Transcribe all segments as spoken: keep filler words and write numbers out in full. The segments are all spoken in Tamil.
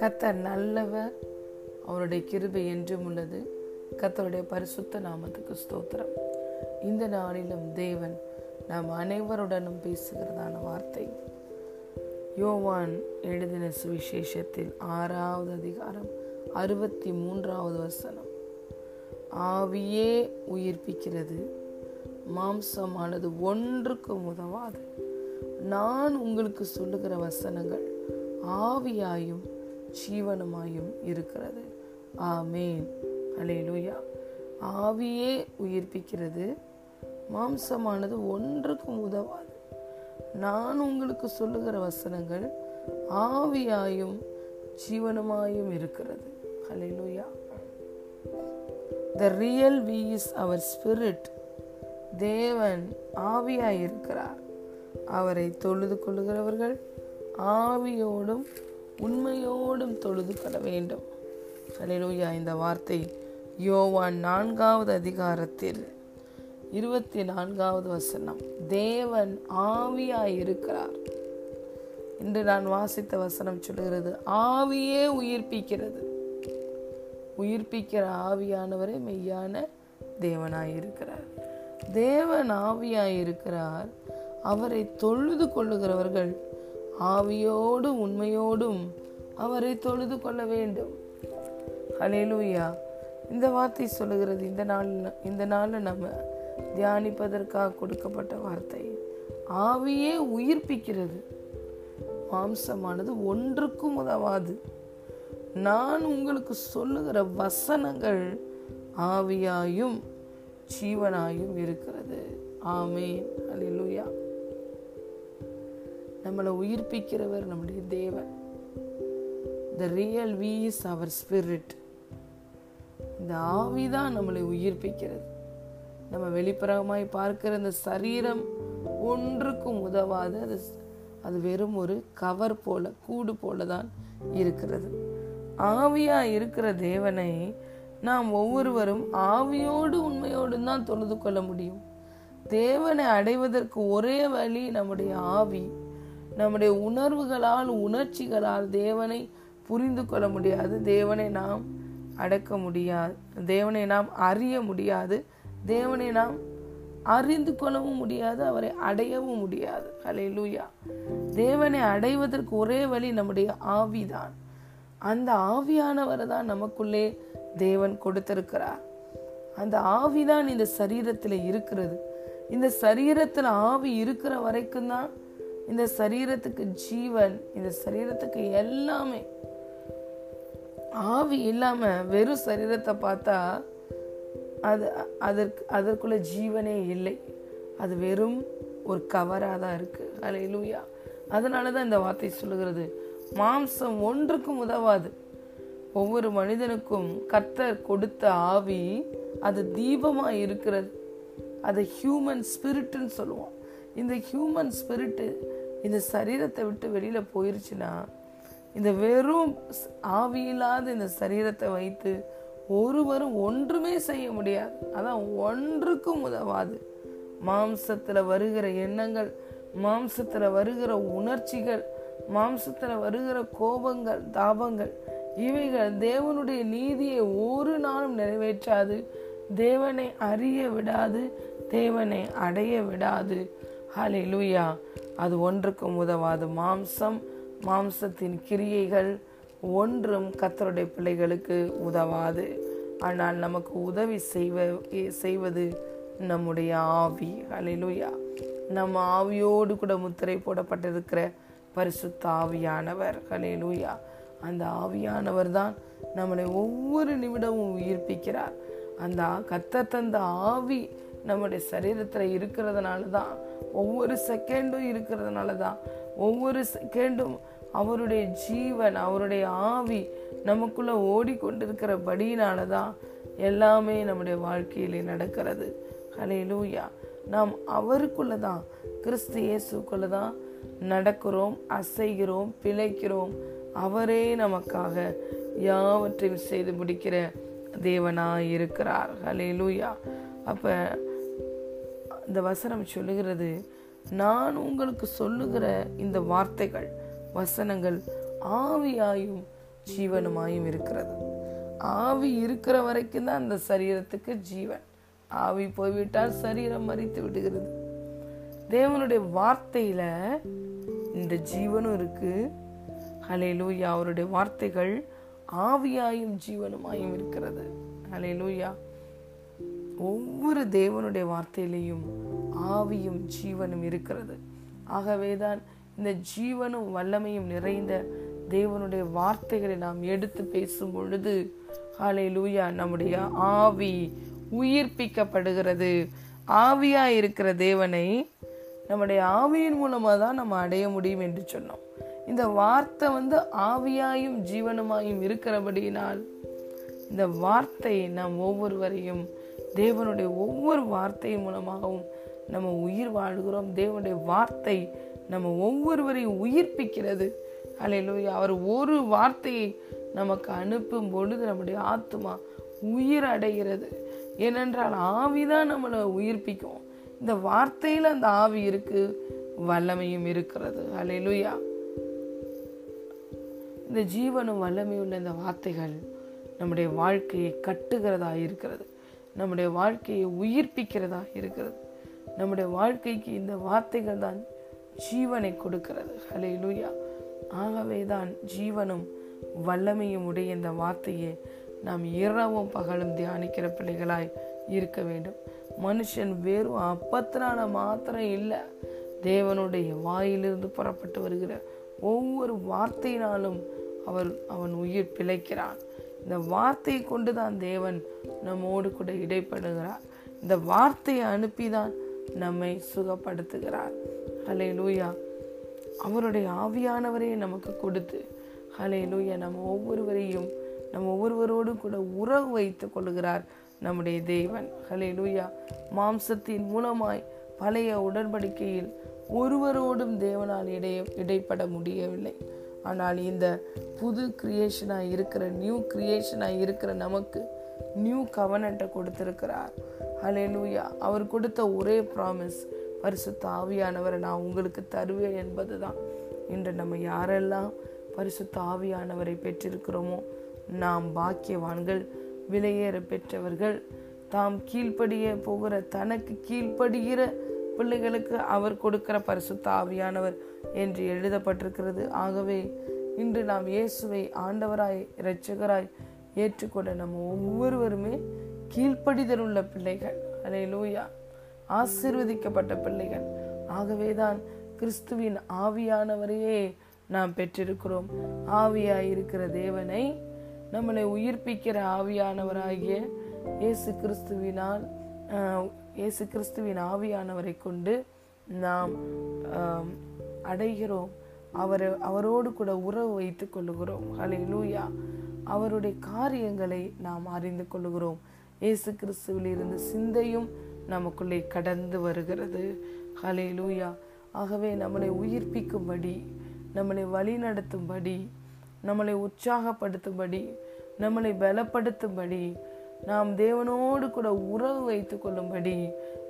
கர்த்தர் நல்லவர், அவருடைய கிருபை என்றும் உள்ளது. கர்த்தருடைய பரிசுத்த நாமத்துக்கு ஸ்தோத்திரம். இந்த நாளிலும் தேவன் நாம் அனைவருடனும் பேசுகிறதான வார்த்தை யோவான் எழுதின சுவிசேஷத்தில் ஆறாவது அதிகாரம் அறுபத்தி மூன்றாவது வசனம். ஆவியே உயிர்ப்பிக்கிறது, மாம்சமானது ஒன்றுக்கும் உதவாது. நான் உங்களுக்கு சொல்லுகிற வசனங்கள் ஆவியாயும் ஜீவனுமாயும் இருக்கிறது. ஆமென், அல்லேலூயா. ஆவியே உயிர்ப்பிக்கிறது, மாம்சமானது ஒன்றுக்கும் உதவாது. நான் உங்களுக்கு சொல்லுகிற வசனங்கள் ஆவியாயும் ஜீவனுமாயும் இருக்கிறது. அல்லேலூயா. The real we is our spirit. தேவன் ஆவியாயிருக்கிறார். அவரை தொழுது கொள்ளுகிறவர்கள் ஆவியோடும் உண்மையோடும் தொழுது கொள்ள வேண்டும். அல்லேலூயா. இந்த வார்த்தை யோவான் நான்காவது அதிகாரத்தில் இருபத்தி நான்காவது வசனம். தேவன் ஆவியாயிருக்கிறார் என்று நான் வாசித்த வசனம் சொல்கிறது, ஆவியே உயிர்ப்பிக்கிறது. உயிர்ப்பிக்கிற ஆவியானவரே மெய்யான தேவனாயிருக்கிறார். தேவன் ஆவியாயிருக்கிறார். அவரை தொழுது கொள்ளுகிறவர்கள் ஆவியோடும் உண்மையோடும் அவரை தொழுது கொள்ள வேண்டும். அல்லேலூயா. இந்த வார்த்தை சொல்லுகிறது. இந்த நாள் இந்த நாளில் நம்ம தியானிப்பதற்காக கொடுக்கப்பட்ட வார்த்தை ஆவியே உயிர்ப்பிக்கிறது, மாம்சமானது ஒன்றுக்கும் உதவாது. நான் உங்களுக்கு சொல்லுகிற வசனங்கள் ஆவியாயும் ஜீவனாயும் இருக்கிறது. ஆமென், அல்லேலூயா. நம்மளை உயிர்ப்பிக்கிறவர் நம்முடைய தேவன். The real we is our spirit. இந்த ஆவிதான் நம்மளை உயிர்ப்பிக்கிறது. நம்ம வெளிப்புறமாய் பார்க்கிற இந்த சரீரம் ஒன்றுக்கும் உதவாது. அது அது வெறும் ஒரு கவர் போல, கூடு போல தான் இருக்கிறது. ஆவியா இருக்கிற தேவனை நாம் ஒவ்வொருவரும் ஆவியோடு உண்மையோடு தான் தொழுது கொள்ள முடியும். தேவனை அடைவதற்கு ஒரே வழி நம்முடைய ஆவி. நம்முடைய உணர்வுகளால் உணர்ச்சிகளால் தேவனை புரிந்து கொள்ள முடியாது. தேவனை நாம் அடக்க முடியாது. தேவனை நாம் அறிய முடியாது. தேவனை நாம் அறிந்து கொள்ளவும் முடியாது. அவரை அடையவும் முடியாது. அல்லேலூயா. தேவனை அடைவதற்கு ஒரே வழி நம்முடைய ஆவிதான். அந்த ஆவியானவரை தான் நமக்குள்ளே தேவன் கொடுத்திருக்கிறார். அந்த ஆவிதான் இந்த சரீரத்தில் இருக்கிறது. இந்த சரீரத்தில் ஆவி இருக்கிற வரைக்கும் தான் இந்த சரீரத்துக்கு ஜீவன், இந்த சரீரத்துக்கு எல்லாமே. ஆவி இல்லாம வெறும் சரீரத்தை பார்த்தா அது அதற்கு அதற்குள்ள ஜீவனே இல்லை. அது வெறும் ஒரு கவராக தான் இருக்கு. அல்லேலூயா. அதனாலதான் இந்த வார்த்தை சொல்லுகிறது, மாம்சம் ஒன்றுக்கும் உதவாது. ஒவ்வொரு மனிதனுக்கும் கர்த்தர் கொடுத்த ஆவி அது தீபமாக இருக்கிறது. அதை ஹியூமன் ஸ்பிரிட்டுன்னு சொல்லுவோம். இந்த ஹியூமன் ஸ்பிரிட்டு இந்த சரீரத்தை விட்டு வெளியில் போயிருச்சுன்னா, இந்த வெறும் ஆவியில்லாத இந்த சரீரத்தை வைத்து ஒருவரும் ஒன்றுமே செய்ய முடியாது. அதான் ஒன்றுக்கும் உதவாது. மாம்சத்தில் வருகிற எண்ணங்கள், மாம்சத்தில் வருகிற உணர்ச்சிகள், மாம்சத்தில் வருகிற கோபங்கள், தாபங்கள், இவைகள் தேவனுடைய நீதியை ஒரு நாளும் நிறைவேற்றாது. தேவனை அறிய விடாது. தேவனை அடைய விடாது. ஹல்லேலூயா. அது ஒன்றுக்கும் உதவாது. மாம்சம், மாம்சத்தின் கிரியைகள் ஒன்றும் கர்த்தருடைய பிள்ளைகளுக்கு உதவாது. ஆனால் நமக்கு உதவி செய்வ செய்வது நம்முடைய ஆவி. ஹல்லேலூயா. நம்ம ஆவியோடு கூட முத்திரை போடப்பட்டிருக்கிற பரிசுத்த ஆவியானவர். ஹல்லேலூயா. அந்த ஆவியானவர் தான் நம்மளை ஒவ்வொரு நிமிடமும் உயிர்ப்பிக்கிறார். அந்த கர்த்தர் தந்த ஆவி நம்முடைய சரீரத்தில் இருக்கிறதுனால தான், ஒவ்வொரு செகண்டும் இருக்கிறதுனால தான், ஒவ்வொரு செகண்டும் அவருடைய ஜீவன், அவருடைய ஆவி நமக்குள்ள ஓடிக்கொண்டிருக்கிறபடியினால தான் எல்லாமே நம்முடைய வாழ்க்கையிலே நடக்கிறது. ஹல்லேலூயா. நாம் அவருக்குள்ள தான், கிறிஸ்து இயேசுக்குள்ள தான் நடக்கிறோம், அசைகிறோம், பிழைக்கிறோம். அவரே நமக்காக யாவற்றையும் செய்து முடிக்கிற தேவனாய் இருக்கிறார். ஹல்லேலூயா. அப்ப இந்த வசனம் சொல்லுகிறது, நான் உங்களுக்கு சொல்லுகிற இந்த வார்த்தைகள் வசனங்கள் ஆவியாயும் ஜீவனுமாயும் இருக்கிறது. ஆவி இருக்கிற வரைக்கும் தான் அந்த சரீரத்துக்கு ஜீவன். ஆவி போய்விட்டால் சரீரம் மரித்து விடுகிறது. தேவனுடைய வார்த்தையில இந்த ஜீவனும் இருக்கு. ஹல்லேலூயா. அவருடைய வார்த்தைகள் ஆவியாயும் ஜீவனுமாயும் இருக்கிறது. ஹல்லேலூயா. ஒவ்வொரு தேவனுடைய வார்த்தையிலையும் ஆவியும் ஜீவனும் இருக்கிறது. ஆகவேதான் இந்த ஜீவனும் வல்லமையும் நிறைந்த தேவனுடைய வார்த்தைகளை நாம் எடுத்து பேசும் பொழுது ஹல்லேலூயா நம்முடைய ஆவி உயிர்ப்பிக்கப்படுகிறது. ஆவியா இருக்கிற தேவனை நம்முடைய ஆவியின் மூலமாக தான் நம்ம அடைய முடியும் என்று சொன்னோம். இந்த வார்த்தை வந்து ஆவியாயும் ஜீவனுமாயும் இருக்கிறபடியினால் இந்த வார்த்தை நாம் ஒவ்வொருவரையும் தேவனுடைய ஒவ்வொரு வார்த்தையின் மூலமாகவும் நம்ம உயிர் வாழ்கிறோம். தேவனுடைய வார்த்தை நம்ம ஒவ்வொருவரையும் உயிர்ப்பிக்கிறது. ஹல்லேலூயா. அவர் ஒரு வார்த்தையை நமக்கு அனுப்பும் பொழுது நம்முடைய ஆத்மா உயிர் அடைகிறது. ஏனென்றால் ஆவிதான் நம்மளை உயிர்ப்பிக்கும். இந்த வார்த்தையில் அந்த ஆவி இருக்கு, வல்லமையும் இருக்கிறது. ஹல்லேலூயா. இந்த ஜீவனும் வல்லமையுள்ள இந்த வார்த்தைகள் நம்முடைய வாழ்க்கையை கட்டுகிறதா இருக்கிறது, நம்முடைய வாழ்க்கையை உயிர்ப்பிக்கிறதா இருக்கிறது. நம்முடைய வாழ்க்கைக்கு இந்த வார்த்தைகள் தான் ஜீவனை கொடுக்கிறது. ஹல்லேலூயா. ஆகவேதான் ஜீவனும் வல்லமையும் உடைய இந்த வார்த்தையை நாம் இரவும் பகலும் தியானிக்கிற பிள்ளைகளாய் இருக்க வேண்டும். மனுஷன் வெறும் அப்பத்தினால மாத்திரம் இல்லை, தேவனுடைய வாயிலிருந்து புறப்பட்டு வருகிற ஒவ்வொரு வார்த்தையினாலும் அவர் அவன் உயிர் பிழைக்கிறான். இந்த வார்த்தையை கொண்டுதான் தேவன் நம்மோடு கூட இடைப்படுகிறார். இந்த வார்த்தையை அனுப்பிதான் நம்மை சுகப்படுத்துகிறார். ஹல்லேலூயா. அவருடைய ஆவியானவரையே நமக்கு கொடுத்து ஹல்லேலூயா நம்ம ஒவ்வொருவரையும் நம்ம ஒவ்வொருவரோடும் கூட உறவு வைத்து கொள்கிறார் நம்முடைய தேவன். ஹல்லேலூயா. மாம்சத்தின் மூலமாய் பழைய உடன்படிக்கையில் ஒருவரோடும் தேவனால் இடைய இடைப்பட முடியவில்லை. ஆனால் இந்த புது கிரியேஷனாக இருக்கிற நியூ கிரியேஷனாக இருக்கிற நமக்கு நியூ கவனன்ட்டை கொடுத்திருக்கிறார். ஹல்லேலூயா. அவர் கொடுத்த ஒரே ப்ராமிஸ், பரிசுத்த ஆவியானவரை நான் உங்களுக்கு தருவேன் என்பது தான். இன்று நம்ம யாரெல்லாம் பரிசுத்த ஆவியானவரை பெற்றிருக்கிறோமோ நாம் பாக்கியவான்கள், விலையேற பெற்றவர்கள். தாம் கீழ்ப்படியே போகிற தனக்கு கீழ்ப்படுகிற பிள்ளைகளுக்கு அவர் கொடுக்கிற பரிசுத்த ஆவியானவர் என்று எழுதப்பட்டிருக்கிறது. ஆகவே இன்று நாம் இயேசுவை ஆண்டவராய் இரட்சகராய் ஏற்றுக்கொண்ட நம்ம ஒவ்வொருவருமே கீழ்ப்படிதல் உள்ள பிள்ளைகள். ஹல்லேலூயா. ஆசீர்வதிக்கப்பட்ட பிள்ளைகள். ஆகவேதான் கிறிஸ்துவின் ஆவியானவரையே நாம் பெற்றிருக்கிறோம். ஆவியாய் இருக்கிற தேவனை, நம்மளை உயிர்ப்பிக்கிற ஆவியானவராகிய இயேசு கிறிஸ்துவினால் இயேசு கிறிஸ்துவின் ஆவியானவரை கொண்டு நாம் அடைகிறோம். அவரை அவரோடு கூட உறவு வைத்து கொள்ளுகிறோம். ஹல்லேலூயா. அவருடைய காரியங்களை நாம் அறிந்து கொள்ளுகிறோம். இயேசு கிறிஸ்துவில் இருந்து சிந்தையும் நமக்குள்ளே கடந்து வருகிறது. ஹல்லேலூயா. ஆகவே நம்மளை உயிர்ப்பிக்கும்படி, நம்மளை வழி நடத்தும்படி, நம்மளை உற்சாகப்படுத்தும்படி, நம்மளை பலப்படுத்தும்படி, நாம் தேவனோடு கூட உறவு வைத்து கொள்ளும்படி,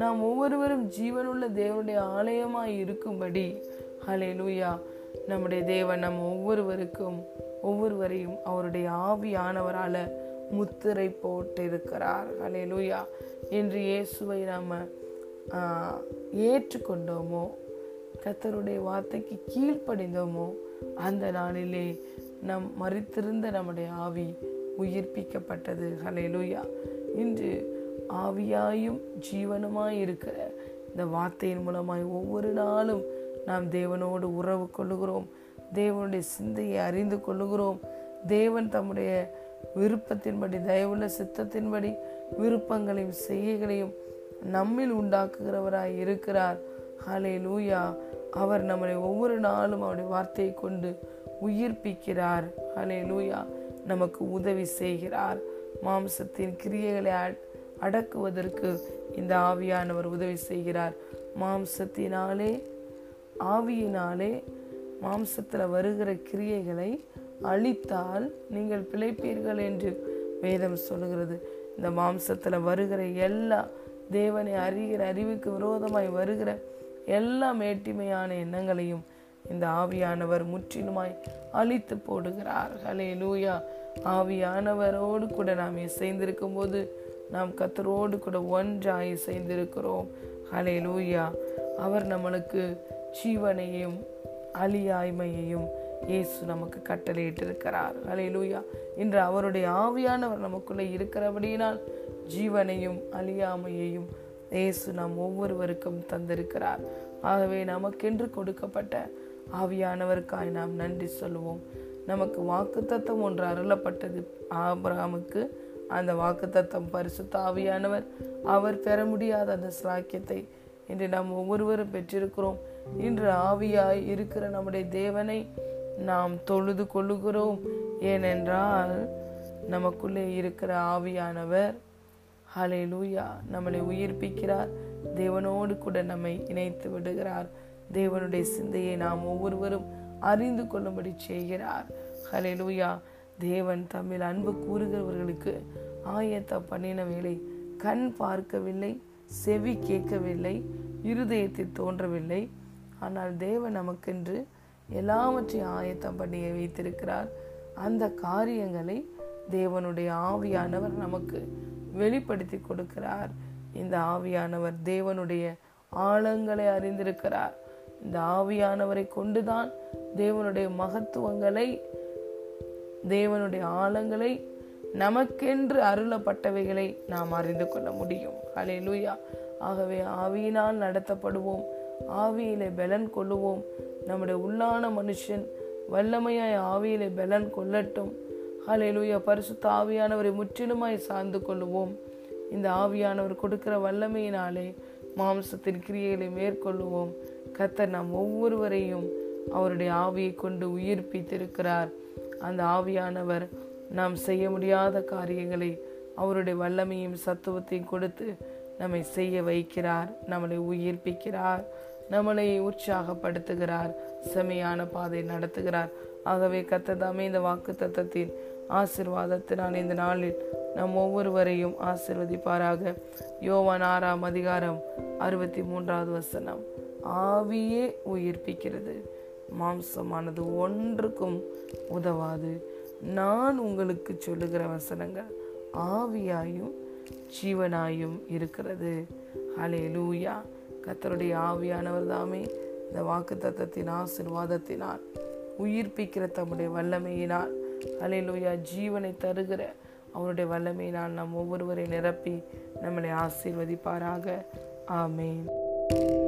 நாம் ஒவ்வொருவரும் ஜீவனுள்ள தேவனுடைய ஆலயமாய் இருக்கும்படி ஹல்லேலூயா நம்முடைய தேவன் நம் ஒவ்வொருவருக்கும் ஒவ்வொருவரையும் அவருடைய ஆவியானவரால் முத்திரை போட்டிருக்கிறார். ஹல்லேலூயா. என்று இயேசுவை நாம் ஏற்றுக்கொண்டோமோ, கர்த்தருடைய வார்த்தைக்கு கீழ்ப்படிந்தோமோ, அந்த நாளிலே நம் மரித்திருந்த நம்முடைய ஆவி உயிர்ப்பிக்கப்பட்டது. ஹல்லேலூயா. இன்று ஆவியாயும் ஜீவனுமாய் இருக்கிற இந்த வார்த்தையின் மூலமாய் ஒவ்வொரு நாளும் நாம் தேவனோடு உறவு கொள்ளுகிறோம். தேவனுடைய சிந்தையை அறிந்து கொள்ளுகிறோம். தேவன் தம்முடைய விருப்பத்தின்படி, தயவுள்ள சித்தத்தின்படி விருப்பங்களையும் செய்கைகளையும் நம்மில் உண்டாக்குகிறவராய் இருக்கிறார். ஹல்லேலூயா. அவர் நம்மளை ஒவ்வொரு நாளும் அவருடைய வார்த்தையை கொண்டு உயிர்ப்பிக்கிறார். ஹல்லேலூயா. நமக்கு உதவி செய்கிறார். மாம்சத்தின் கிரியைகளை அடக்குவதற்கு இந்த ஆவியானவர் உதவி செய்கிறார். மாம்சத்தினாலே ஆவியினாலே மாம்சத்தில் வருகிற கிரியைகளை அழித்தால் நீங்கள் பிழைப்பீர்கள் என்று வேதம் சொல்கிறது. இந்த மாம்சத்தில் வருகிற எல்லா தேவனை அறிகிற அறிவுக்கு விரோதமாய் வருகிற எல்லா மேட்டிமையான எண்ணங்களையும் இந்த ஆவியானவர் முற்றிலுமாய் அழித்து போடுகிறார். ஹல்லேலூயா. ஆவியானவரோடு கூட நாம் இசைந்திருக்கும் போது நாம் கர்த்தரோடு கூட ஒன்றாய் இசைந்திருக்கிறோம். ஹல்லேலூயா. அவர் நம்மளுக்கு ஜீவனையும் அழியாய்மையையும் இயேசு நமக்கு கட்டளையிட்டிருக்கிறார். ஹல்லேலூயா. இன்று அவருடைய ஆவியானவர் நமக்குள்ளே இருக்கிறபடியினால் ஜீவனையும் அழியாமையையும் இயேசு நாம் ஒவ்வொருவருக்கும் தந்திருக்கிறார். ஆகவே நமக்கென்று கொடுக்கப்பட்ட ஆவியானவருக்காய் நாம் நன்றி சொல்லுவோம். நமக்கு வாக்குத்தத்தம் ஒன்று அருளப்பட்டது. ஆபிரகாமுக்கு அந்த வாக்குத்தத்தம் பரிசுத்த ஆவியானவர். அவர் பெற முடியாத அந்த சிலாக்கியத்தை இன்று நாம் ஒவ்வொருவரும் பெற்றிருக்கிறோம். இன்று ஆவியாய் இருக்கிற நம்முடைய தேவனை நாம் தொழுது கொள்ளுகிறோம். ஏனென்றால் நமக்குள்ளே இருக்கிற ஆவியானவர் ஹல்லேலூயா நம்மளை உயிர்ப்பிக்கிறார். தேவனோடு கூட நம்மை இணைத்து விடுகிறார். தேவனுடைய சிந்தையை நாம் ஒவ்வொருவரும் அறிந்து கொள்ளும்படி செய்கிறார். ஹல்லேலூயா. தேவன் தம்மில் அன்பு கூறுகிறவர்களுக்கு ஆயத்த பண்ணின வேளை கண் பார்க்கவில்லை, செவி கேட்கவில்லை, இருதயத்தில் தோன்றவில்லை. ஆனால் தேவன் நமக்கென்று எல்லாவற்றையும் ஆயத்தம் பண்ணி வைத்திருக்கிறார். அந்த காரியங்களை தேவனுடைய ஆவியானவர் நமக்கு வெளிப்படுத்தி கொடுக்கிறார். இந்த ஆவியானவர் தேவனுடைய ஆழங்களை அறிந்திருக்கிறார். இந்த ஆவியானவரை கொண்டுதான் தேவனுடைய மகத்துவங்களை, தேவனுடைய ஆழங்களை, நமக்கென்று அருளப்பட்டவைகளை நாம் அறிந்து கொள்ள முடியும். ஹல்லேலூயா. ஆகவே ஆவியினால் நடத்தப்படுவோம். ஆவியிலே பலன் கொள்ளுவோம். நம்முடைய உள்ளான மனுஷன் வல்லமையாய் ஆவியிலே பலன் கொள்ளட்டும். ஹல்லேலூயா. பரிசுத்த ஆவியானவரை முற்றிலுமாய் சார்ந்து கொள்ளுவோம். இந்த ஆவியானவர் கொடுக்கிற வல்லமையினாலே மாம்சத்தின் கிரியைகளை மேற்கொள்ளுவோம். கர்த்தர் நாம் ஒவ்வொருவரையும் அவருடைய ஆவியை கொண்டு உயிர்ப்பித்திருக்கிறார். அந்த ஆவியானவர் நாம் செய்ய முடியாத காரியங்களை அவருடைய வல்லமையும் சத்துவத்தையும் கொடுத்து நம்மை செய்ய வைக்கிறார். நம்மளை உயிர்ப்பிக்கிறார். நம்மளை உற்சாகப்படுத்துகிறார். செமையான பாதை நடத்துகிறார். ஆகவே கர்த்தர் தாமே இந்த வாக்கு தத்தத்தின் ஆசிர்வாதத்தினால் இந்த நாளில் நம் ஒவ்வொருவரையும் ஆசிர்வதிப்பாராக. யோவான் ஆறாம் அதிகாரம் அறுபத்தி மூன்றாவது வசனம். ஆவியே உயிர்ப்பிக்கிறது, மாம்சமானது ஒன்றுக்கும் உதவாது. நான் உங்களுக்கு சொல்லுகிற வசனங்கள் ஆவியாயும் ஜீவனாயும் இருக்கிறது. ஹல்லேலூயா. கர்த்தருடைய ஆவியானவர் தாமே இந்த வாக்கு தத்தத்தின் ஆசிர்வாதத்தினால் உயிர்ப்பிக்கிற தம்முடைய வல்லமையினால், ஹல்லேலூயா, ஜீவனை தருகிற அவருடைய வல்லமையினால் நம் ஒவ்வொருவரை நிரப்பி நம்மளை ஆசீர்வதிப்பாராக. ஆமென்.